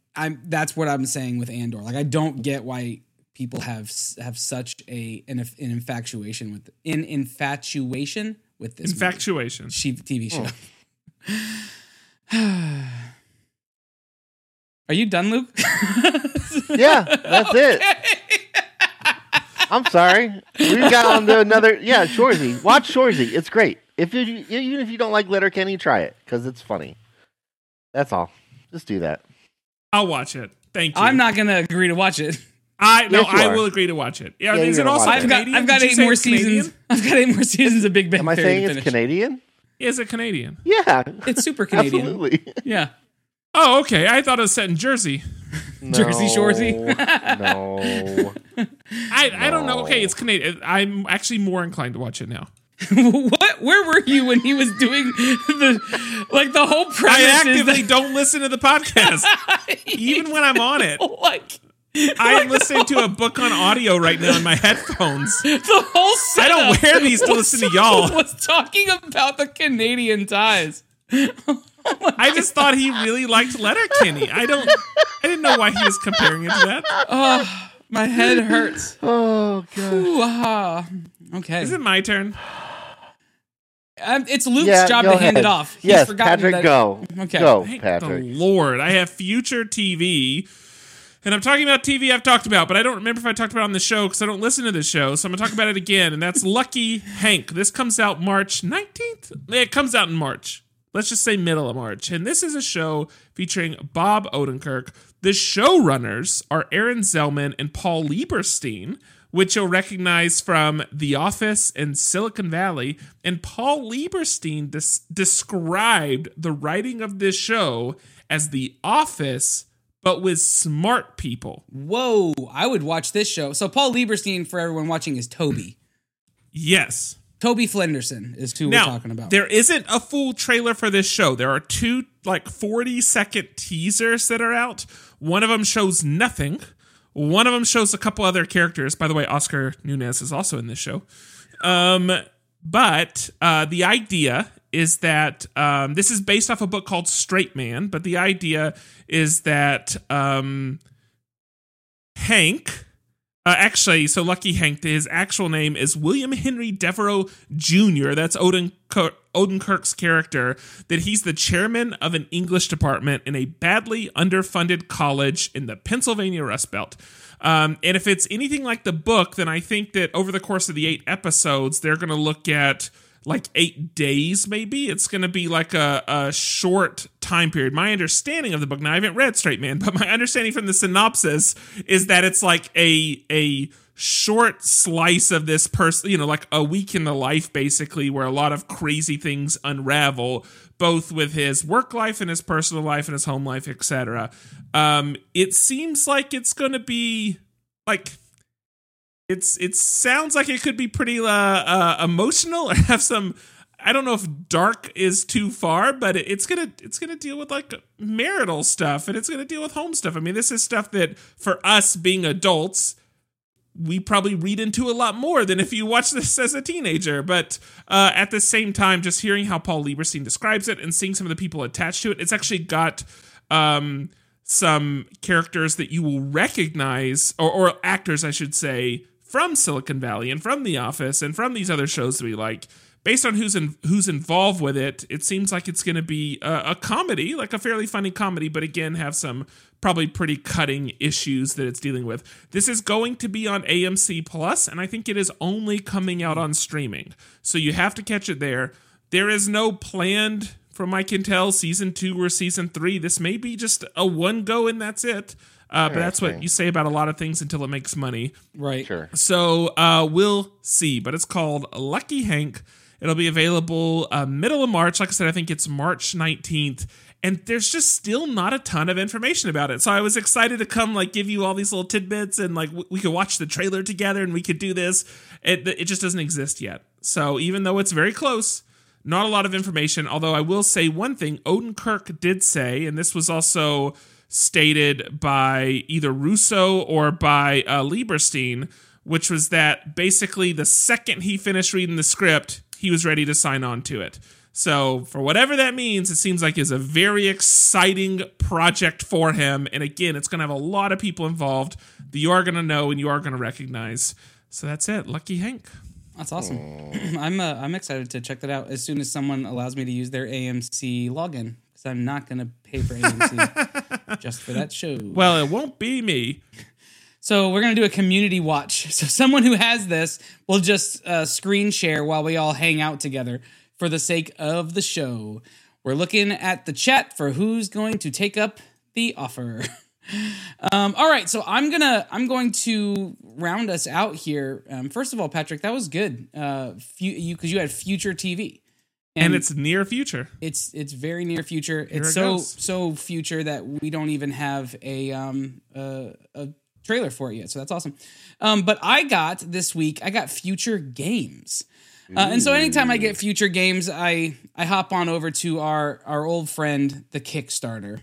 that's what I'm saying with Andor. Like, I don't get why people have such an infatuation with this infatuation TV show. Oh. Are you done, Luke? Yeah, that's it. I'm sorry. We got on to another. Yeah, Shoresy. Watch Shoresy. It's great. Even if you don't like Letterkenny, try it because it's funny. That's all. Just do that. I'll watch it. Thank you. I'm not gonna agree to watch it. I will agree to watch it. Yeah. Is it also Canadian? I've got 8 more seasons. I've got 8 more seasons of Big Bang Theory. Am I saying it's Canadian? Is it Canadian? Yeah. It's super Canadian. Absolutely. Yeah. Oh, okay. I thought it was set in Jersey. No, Jersey Shoresy. No. I don't know. Okay, it's Canadian. I'm actually more inclined to watch it now. What? Where were you when he was doing the whole premise? I actively don't listen to the podcast. Even when I'm on it. I'm listening to a book on audio right now in my headphones. The whole setup. I don't wear these to listen to y'all. Was talking about the Canadian ties. I just thought he really liked Letterkenny. I didn't know why he was comparing it to that. Oh, my head hurts. Oh, God. Okay. Is it my turn? It's Luke's job to hand it off. Yes, Patrick, go. Okay. Go, Patrick. The Lord, I have future TV. And I'm talking about TV I've talked about, but I don't remember if I talked about it on the show because I don't listen to the show. So I'm going to talk about it again, and that's Lucky Hank. This comes out March 19th. It comes out in March. Let's just say middle of March. And this is a show featuring Bob Odenkirk. The showrunners are Aaron Zellman and Paul Lieberstein, which you'll recognize from The Office and Silicon Valley. And Paul Lieberstein described the writing of this show as The Office, but with smart people. Whoa, I would watch this show. So Paul Lieberstein, for everyone watching, is Toby. Yes. Toby Flenderson is who we're talking about. There isn't a full trailer for this show. There are 2 40-second teasers that are out. One of them shows nothing. One of them shows a couple other characters. By the way, Oscar Nunez is also in this show. But the idea is that this is based off a book called Straight Man. But the idea is that Hank... Lucky Hank, his actual name is William Henry Devereaux Jr. That's Odenkirk's character, that he's the chairman of an English department in a badly underfunded college in the Pennsylvania Rust Belt. And if it's anything like the book, then I think that over the course of the 8 episodes, they're going to look at like 8 days, maybe. It's going to be like a short time period. My understanding of the book, now I haven't read Straight Man, but my understanding from the synopsis is that it's like a short slice of this person, you know, like a week in the life, basically, where a lot of crazy things unravel, both with his work life and his personal life and his home life, etc. It seems like it's going to be like, it sounds like it could be pretty emotional or have some, I don't know if dark is too far, but it's gonna deal with like marital stuff and it's gonna deal with home stuff. I mean, this is stuff that for us being adults, we probably read into a lot more than if you watch this as a teenager. But at the same time, just hearing how Paul Lieberstein describes it and seeing some of the people attached to it, it's actually got some characters that you will recognize, or actors, I should say, from Silicon Valley and from The Office and from these other shows that we like. Based on who's involved with it, it seems like it's going to be a comedy, like a fairly funny comedy, but again, have some probably pretty cutting issues that it's dealing with. This is going to be on AMC Plus, and I think it is only coming out on streaming. So you have to catch it there. There is no planned, from I can tell, season 2 or season 3. This may be just a one go and that's it. But that's what you say about a lot of things until it makes money. Right. Sure. So we'll see. But it's called Lucky Hank. It'll be available middle of March. Like I said, I think it's March 19th. And there's just still not a ton of information about it. So I was excited to come like give you all these little tidbits and like we could watch the trailer together and we could do this. It just doesn't exist yet. So even though it's very close, not a lot of information. Although I will say one thing, Odenkirk did say, and this was also stated by either Russo or by Lieberstein, which was that basically the second he finished reading the script, he was ready to sign on to it. So for whatever that means, it seems like it's a very exciting project for him. And again, it's going to have a lot of people involved that you are going to know and you are going to recognize. So that's it. Lucky Hank. That's awesome. I'm excited to check that out as soon as someone allows me to use their AMC login. Because I'm not going to pay for AMC just for that show. Well, it won't be me. So we're going to do a community watch. So someone who has this will just screen share while we all hang out together for the sake of the show. We're looking at the chat for who's going to take up the offer. All right, so I'm going to round us out here. First of all, Patrick, that was good. Because you had future TV. And it's near future. It's very near future. It's so future that we don't even have a trailer for it yet, so that's awesome. But I got this week, I got future games, and so anytime I get future games, I hop on over to our old friend the Kickstarter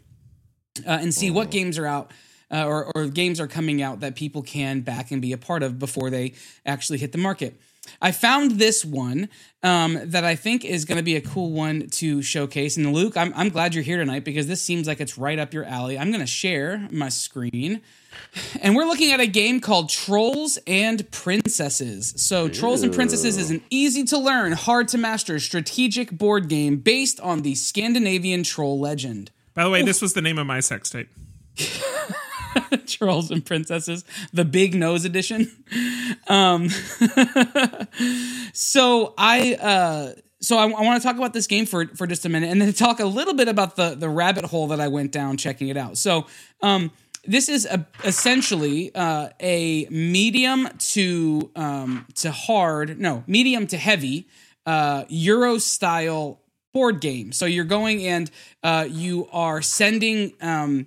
and see what games are out or games are coming out that people can back and be a part of before they actually hit the market. I found this one that I think is going to be a cool one to showcase. And Luke, I'm glad you're here tonight because this seems like it's right up your alley. I'm going to share my screen. And we're looking at a game called Trolls and Princesses. So Trolls and Princesses is an easy-to-learn, hard-to-master strategic board game based on the Scandinavian troll legend. By the way, this was the name of my sex tape. Trolls and Princesses, the Big Nose Edition. So I want to talk about this game for just a minute, and then talk a little bit about the rabbit hole that I went down checking it out. So this is essentially a medium to heavy Euro style board game. So you're going and you are sending.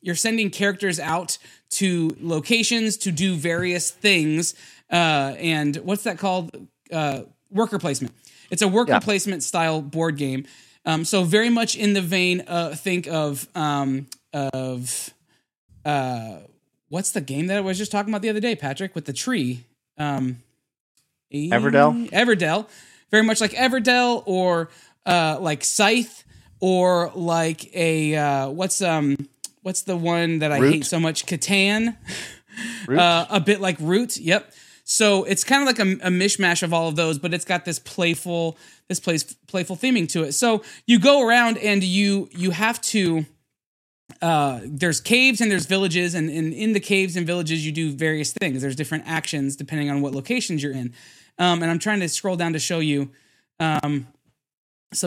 You're sending characters out to locations to do various things. And what's that called? Worker placement. It's a worker placement style board game. So very much in the vein, think of what's the game that I was just talking about the other day, Patrick, with the tree? Everdell. Very much like Everdell or like Scythe or like a what's the one that I hate so much? Catan. A bit like Root. Yep. So it's kind of like a mishmash of all of those, but it's got this playful theming to it. So you go around and you have to. There's caves and there's villages, and in the caves and villages you do various things. There's different actions depending on what locations you're in. And I'm trying to scroll down to show you some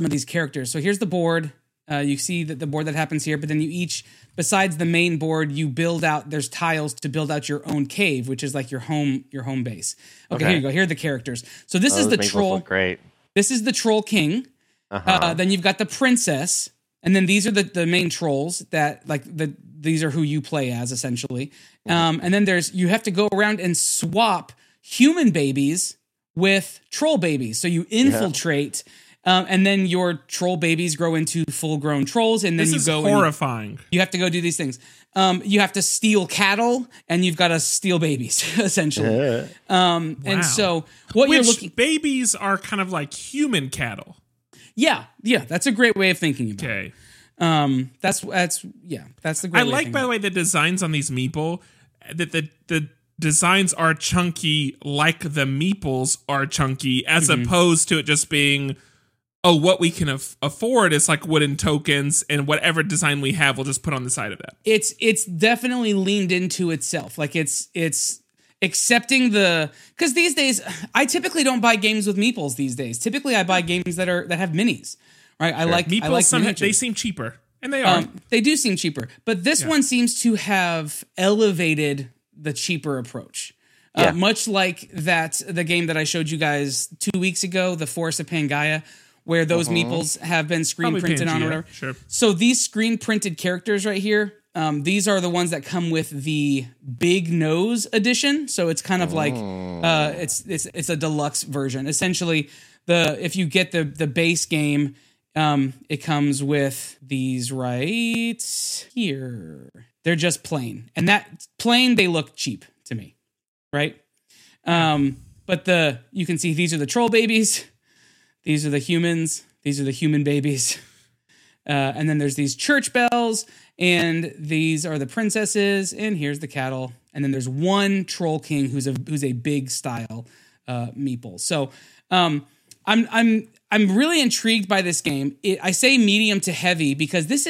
of these characters. So here's the board. You see that the board that happens here, but then you each, besides the main board, you build out, there's tiles to build out your own cave, which is like your home base. Okay, here you go. Here are the characters. So this is the troll. Great. This is the troll king. Uh-huh. Then you've got the princess. And then these are the main trolls that these are who you play as essentially. And then you have to go around and swap human babies with troll babies. So you infiltrate and then your troll babies grow into full-grown trolls, and then this is horrifying. You have to go do these things. You have to steal cattle, and you've got to steal babies, essentially. Wow. And so, babies are kind of like human cattle. Yeah, that's a great way of thinking about it. Okay, that's the great. I way like, of by the way, the designs on these meeple. That the designs are chunky, like the meeples are chunky, as opposed to it just being. Oh, what we can afford is like wooden tokens, and whatever design we have, we'll just put on the side of that. It's definitely leaned into itself. Like it's accepting because these days I typically don't buy games with meeples. These days, typically I buy games that have minis. Right? Sure. I like meeples. They seem cheaper, and they are. They do seem cheaper, but this one seems to have elevated the cheaper approach. Yeah. Much like the game that I showed you guys 2 weeks ago, The Forest of Pangaea. Where those meeples have been screen printed on or whatever. Sure. So these screen printed characters right here, these are the ones that come with the Big Nose edition. So it's kind of like it's a deluxe version. Essentially, if you get the base game, it comes with these right here. They're just plain. And that plain, they look cheap to me, right? But you can see these are the troll babies. These are the humans. These are the human babies. And then there's these church bells. And these are the princesses. And here's the cattle. And then there's one troll king who's a big style meeple. So I'm really intrigued by this game. I say medium to heavy because this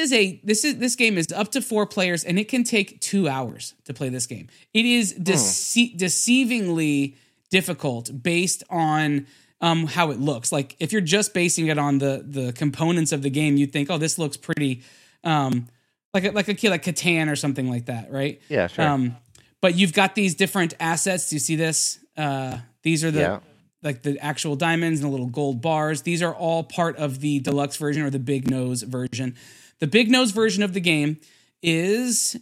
game is up to 4 players, and it can take 2 hours to play this game. It is deceivingly difficult based on. How it looks. Like if you're just basing it on the components of the game, you'd think, oh, this looks pretty, like Catan or something like that, right? Yeah, sure. But you've got these different assets. Do you see this? These are the actual diamonds and the little gold bars. These are all part of the deluxe version or the Big Nose version. The Big Nose version of the game is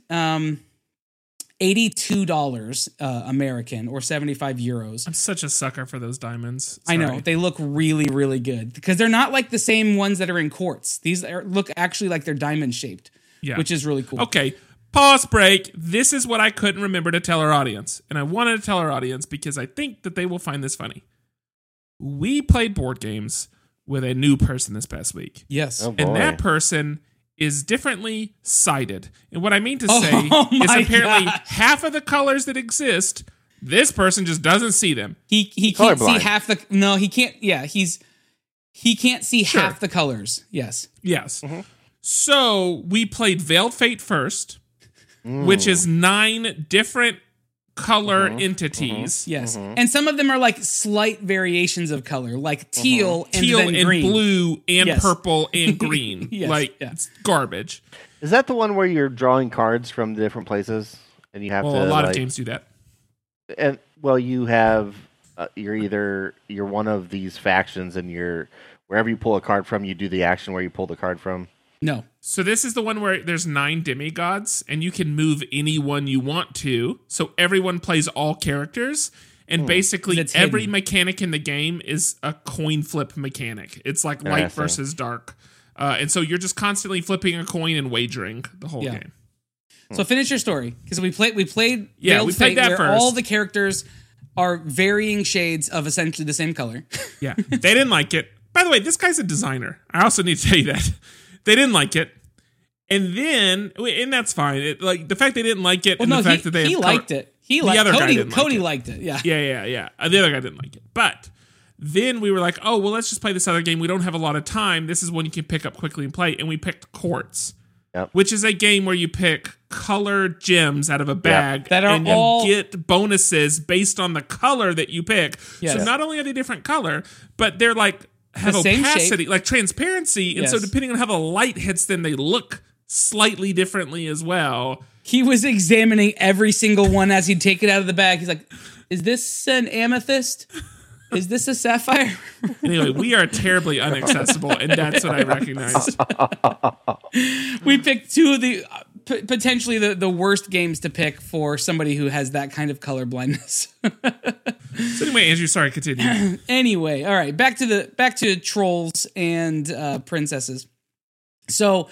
$82 American or 75 euros. I'm such a sucker for those diamonds. Sorry. I know. They look really, really good because they're not like the same ones that are in quartz. These look actually like they're diamond shaped, which is really cool. Okay. Pause break. This is what I couldn't remember to tell our audience. And I wanted to tell our audience because I think that they will find this funny. We played board games with a new person this past week. Yes. Oh, and that person is differently sided. And what I mean to say is apparently half of the colors that exist, this person just doesn't see them. He can't see half the... No, he can't... Yeah, he can't see half the colors. Yes. Mm-hmm. So we played Veiled Fate first, which is 9 different color entities. Yes. And some of them are like slight variations of color, like teal and teal then and green. Blue and purple and green. It's garbage. Is that the one where you're drawing cards from the different places and you have to a lot of games do that. And you have you're one of these factions and you're wherever you pull a card from, you do the action where you pull the card from. No. So this is the one where there's 9 demigods, and you can move anyone you want to. So everyone plays all characters, and basically every mechanic in the game is a coin flip mechanic. It's like light versus dark. And so you're just constantly flipping a coin and wagering the whole game. So finish your story, because we played Veiled Fate, that where first. All the characters are varying shades of essentially the same color. Yeah, they didn't like it. By the way, this guy's a designer. I also need to tell you that. They didn't like it. And that's fine. The fact they didn't like it that they... He liked it. The other guy didn't like it. Yeah. The other guy didn't like it. But then we were like, oh, well, let's just play this other game. We don't have a lot of time. This is one you can pick up quickly and play. And we picked Quartz, which is a game where you pick color gems out of a bag that are and all... you get bonuses based on the color that you pick. Yes. So not only are they different color, but they're like... have opacity, like transparency. And so depending on how the light hits them, they look slightly differently as well. He was examining every single one as he'd take it out of the bag. He's like, is this an amethyst? Is this a sapphire? Anyway, we are terribly inaccessible, and that's what I recognized. We picked two of the potentially the worst games to pick for somebody who has that kind of color blindness. So anyway, Andrew, sorry, continue. Anyway, all right, back to Trolls and Princesses. So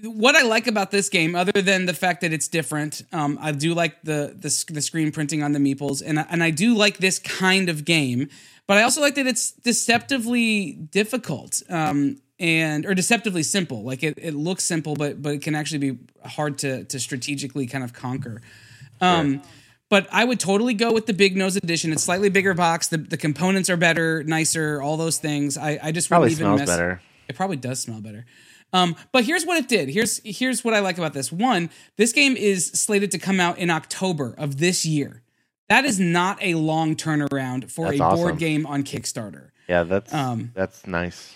what I like about this game, other than the fact that it's different, I do like the screen printing on the meeples, and I do like this kind of game, but I also like that it's deceptively difficult, or deceptively simple. Like it looks simple, but it can actually be hard to strategically kind of conquer. Right. But I would totally go with the Big Nose Edition. It's slightly bigger box. The components are better, nicer, all those things. I just wouldn't even mess. Probably smells better. It probably does smell better. But here's what it did. Here's what I like about this. One, this game is slated to come out in October of this year. That is not a long turnaround for that's a awesome. Board game on Kickstarter. Yeah, that's nice.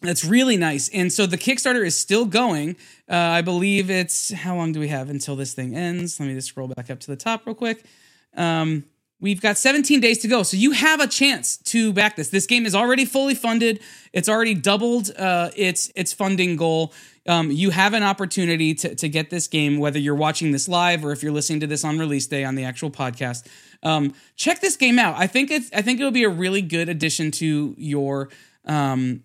That's really nice. And so the Kickstarter is still going. I believe it's, how long do we have until this thing ends? Let me just scroll back up to the top real quick. We've got 17 days to go, so you have a chance to back this. This game is already fully funded. It's already doubled its funding goal. You have an opportunity to get this game, whether you're watching this live or if you're listening to this on release day on the actual podcast. Check this game out. I think it'll be a really good addition to your game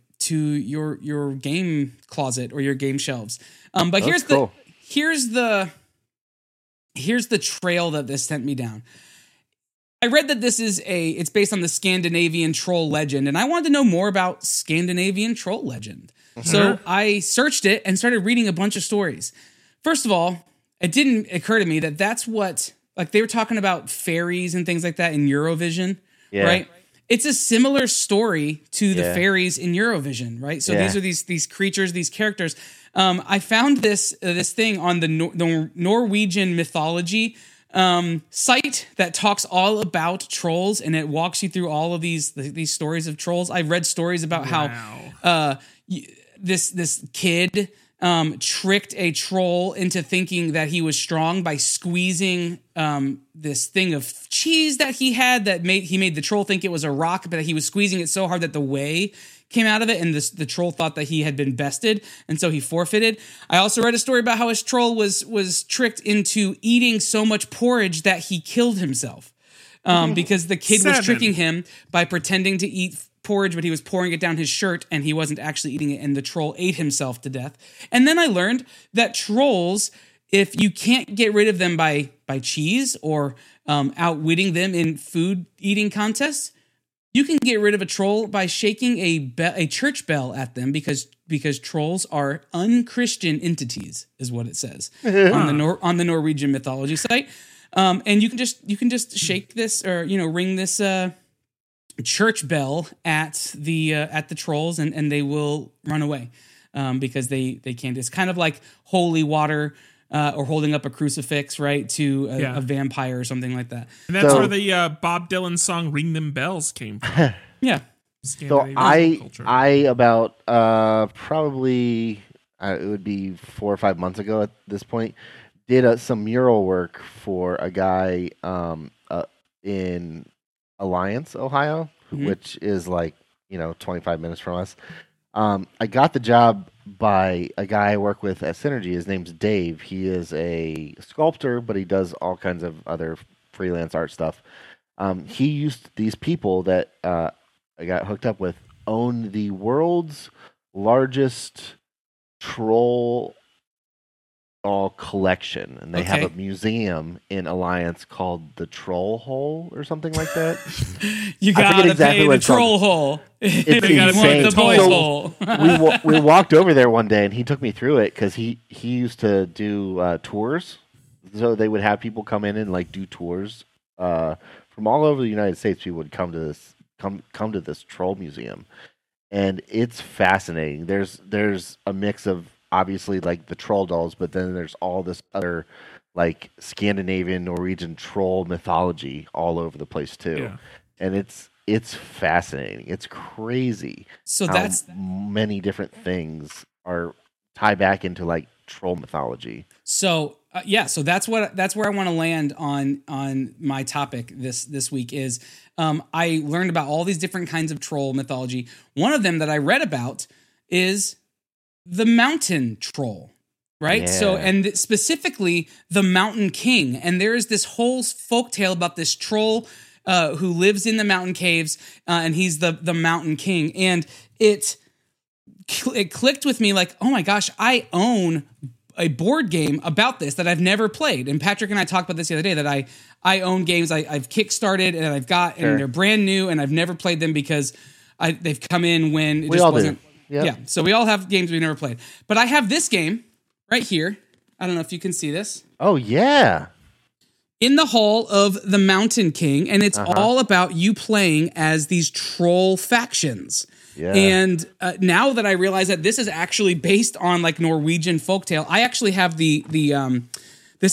closet or your game shelves. But that's cool. Here's the trail that this sent me down. I read that this is it's based on the Scandinavian troll legend, and I wanted to know more about Scandinavian troll legend. Mm-hmm. So I searched it and started reading a bunch of stories. First of all, it didn't occur to me that that's what, like, they were talking about fairies and things like that in Eurovision, right? It's a similar story to the fairies in Eurovision, right? So these are these creatures, these characters. I found this thing on the Norwegian mythology site that talks all about trolls, and it walks you through all of these stories of trolls. I've read stories about how this kid tricked a troll into thinking that he was strong by squeezing this thing of cheese that he had that made the troll think it was a rock, but he was squeezing it so hard that the whey came out of it, and the troll thought that he had been bested, and so he forfeited. I also read a story about how his troll was tricked into eating so much porridge that he killed himself because the kid was tricking him by pretending to eat porridge, but he was pouring it down his shirt and he wasn't actually eating it, and the troll ate himself to death. And then I learned that trolls, if you can't get rid of them by cheese or outwitting them in food eating contests, you can get rid of a troll by shaking a church bell at them, because trolls are unchristian entities, is what it says on the Norwegian mythology site. And you can just shake this, or ring this church bell at the trolls, and they will run away because they can't. It's kind of like holy water or holding up a crucifix, right, to a vampire or something like that. And that's where the Bob Dylan song "Ring Them Bells" came from. Yeah. So it would be 4 or 5 months ago at this point, did some mural work for a guy in Alliance, Ohio, which is 25 minutes from us. I got the job by a guy I work with at Synergy. His name's Dave. He is a sculptor, but he does all kinds of other freelance art stuff. He used these people that I got hooked up with own the world's largest troll all collection, and they have a museum in Alliance called the Troll Hole or something like that. You gotta pay the Troll Hole. It's insane. The boys hole. we walked over there one day, and he took me through it because he used to do tours. So they would have people come in and do tours from all over the United States. People would come to this troll museum, and it's fascinating. There's a mix of, obviously, the troll dolls, but then there's all this other Scandinavian, Norwegian troll mythology all over the place too, and it's it's fascinating. It's crazy. So that's many different things are tie back into like troll mythology. So yeah, so that's where I want to land on my topic this week is I learned about all these different kinds of troll mythology. One of them that I read about is the mountain troll. Right. Yeah. So and specifically the Mountain King. And there is this whole folktale about this troll who lives in the mountain caves and he's the Mountain King. And it clicked with me like, oh, my gosh, I own a board game about this that I've never played. And Patrick and I talked about this the other day that I own games I've Kickstarted and I've got and they're brand new and I've never played them because they've come in when it just wasn't. Yep. Yeah. So we all have games we never played. But I have this game. Right here. I don't know if you can see this. Oh, yeah. In the Hall of the Mountain King. And it's all about you playing as these troll factions. Yeah. And now that I realize that this is actually based on like Norwegian folktale, I actually have this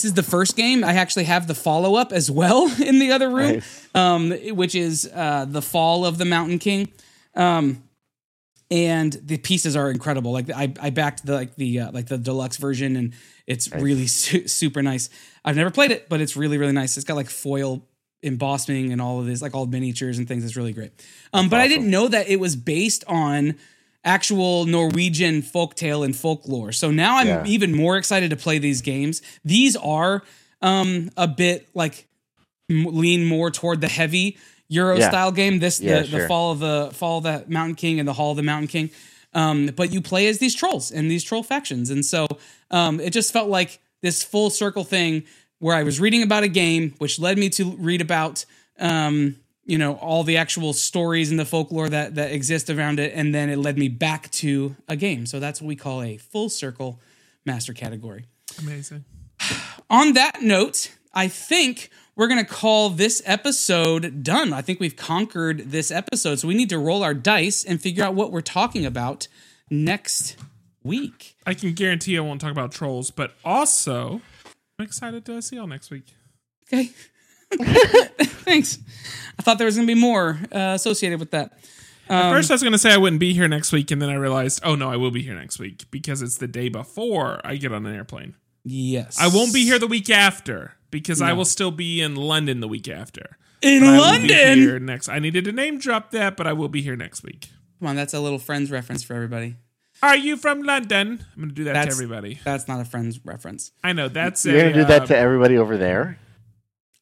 is the first game. I actually have the follow-up as well in the other room, nice. Which is The Fall of the Mountain King. And the pieces are incredible. Like I backed the deluxe version, and it's really super nice. I've never played it, but it's really really nice. It's got like foil embossing and all of this, like all miniatures and things. It's really great. But awesome. I didn't know that it was based on actual Norwegian folktale and folklore. So now I'm even more excited to play these games. These are a bit like lean more toward the heavy Euro style game. The Fall of the Mountain King and the Hall of the Mountain King. But you play as these trolls and these troll factions. And so it just felt like this full circle thing where I was reading about a game, which led me to read about, all the actual stories and the folklore that exist around it. And then it led me back to a game. So that's what we call a full circle master category. Amazing. On that note, I think we're going to call this episode done. I think we've conquered this episode. So we need to roll our dice and figure out what we're talking about next week. I can guarantee I won't talk about trolls, but also I'm excited to see y'all next week. Okay. Thanks. I thought there was going to be more associated with that. At first I was going to say I wouldn't be here next week. And then I realized, oh no, I will be here next week because it's the day before I get on an airplane. Yes. I won't be here the week after. Because I will still be in London the week after. I needed to name drop that, but I will be here next week. Come on, that's a little Friends reference for everybody. Are you from London? I'm going to do that to everybody. That's not a Friends reference. I know. You're going to do that to everybody over there?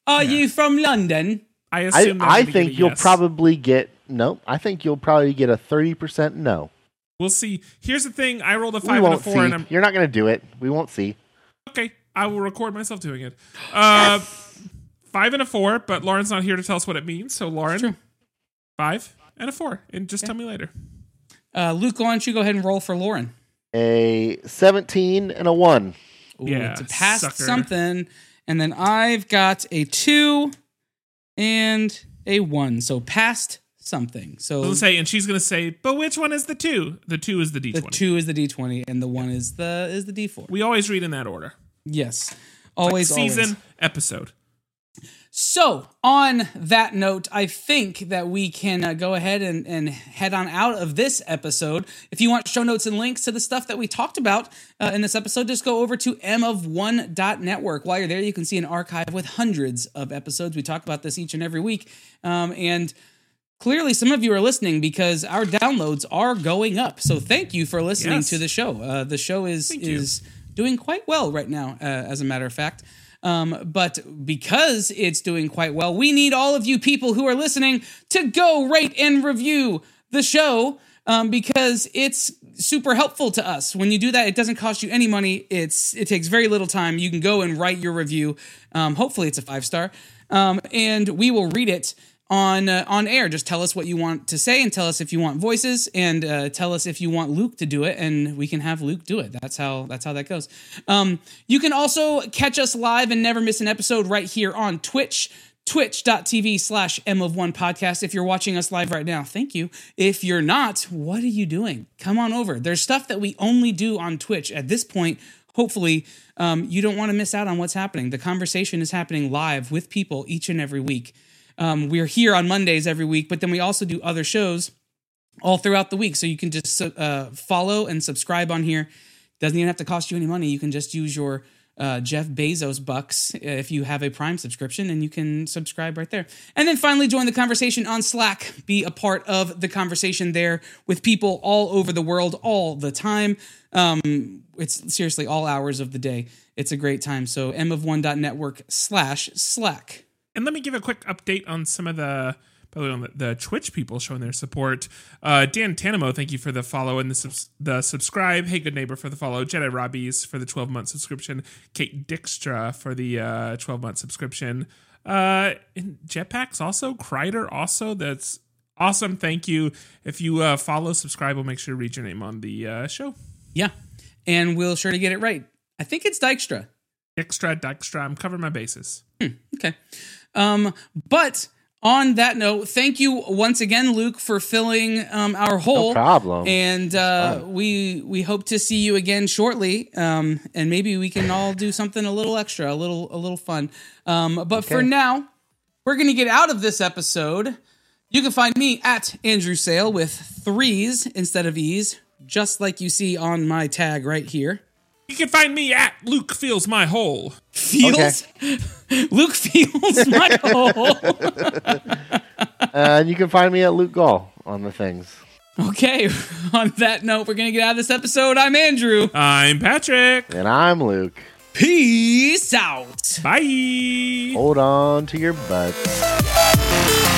Are you from London? I think you'll probably get a 30% no. We'll see. Here's the thing. I rolled a 5 and a 4. And you're not going to do it. We won't see. Okay. I will record myself doing it. 5 and a 4, but Lauren's not here to tell us what it means. So, Lauren, 5 and a 4, and just tell me later. Luke, why don't you go ahead and roll for Lauren? A 17 and a 1. Ooh, yeah, to pass something. And then I've got a 2 and a 1. So, passed something. So and she's going to say, but which one is the 2? The 2 is the D20. The 2 is the D20, and the 1 is the D4. We always read in that order. Yes, always, like season, always. Episode. So on that note, I think that we can go ahead and head on out of this episode. If you want show notes and links to the stuff that we talked about in this episode, just go over to mof1.network. While you're there, you can see an archive with hundreds of episodes. We talk about this each and every week. And clearly some of you are listening because our downloads are going up. So thank you for listening to the show. The show is doing quite well right now, as a matter of fact. But because it's doing quite well, we need all of you people who are listening to go rate and review the show because it's super helpful to us. When you do that, it doesn't cost you any money. It takes very little time. You can go and write your review. Hopefully it's a 5-star. And we will read it on air. Just tell us what you want to say and tell us if you want voices and tell us if you want Luke to do it, and we can have Luke do it. That's how that goes. You can also catch us live and never miss an episode right here on Twitch, twitch.tv/mof1podcast. If you're watching us live right now, thank you. If you're not, what are you doing? Come on over. There's stuff that we only do on Twitch at this point. Hopefully, you don't want to miss out on what's happening. The conversation is happening live with people each and every week. We're here on Mondays every week, but then we also do other shows all throughout the week. So you can just follow and subscribe on here. Doesn't even have to cost you any money. You can just use your Jeff Bezos bucks if you have a Prime subscription, and you can subscribe right there. And then finally, join the conversation on Slack. Be a part of the conversation there with people all over the world all the time. It's seriously all hours of the day. It's a great time. So mof1.network/Slack. And let me give a quick update on some of the... the Twitch people showing their support. Dan Tanimo, thank you for the follow and the subscribe. Hey Good Neighbor for the follow. Jedi Robbies for the 12-month subscription. Kate Dijkstra for the 12-month subscription. And Jetpacks also. Kreider also. That's awesome. Thank you. If you follow, subscribe, we'll make sure to read your name on the show. Yeah. And we'll sure to get it right. I think it's Dijkstra. Dijkstra. I'm covering my bases. Okay. But... on that note, thank you once again, Luke, for filling our hole. No problem. And we hope to see you again shortly, and maybe we can all do something a little extra, a little fun. But okay. For now, we're going to get out of this episode. You can find me at Andrew Sale with 3s instead of E's, just like you see on my tag right here. You can find me at Luke Feels My Hole. Feels? Okay. Luke Feels My Hole. And you can find me at Luke Gall on the things. Okay. On that note, we're going to get out of this episode. I'm Andrew. I'm Patrick. And I'm Luke. Peace out. Bye. Hold on to your butts.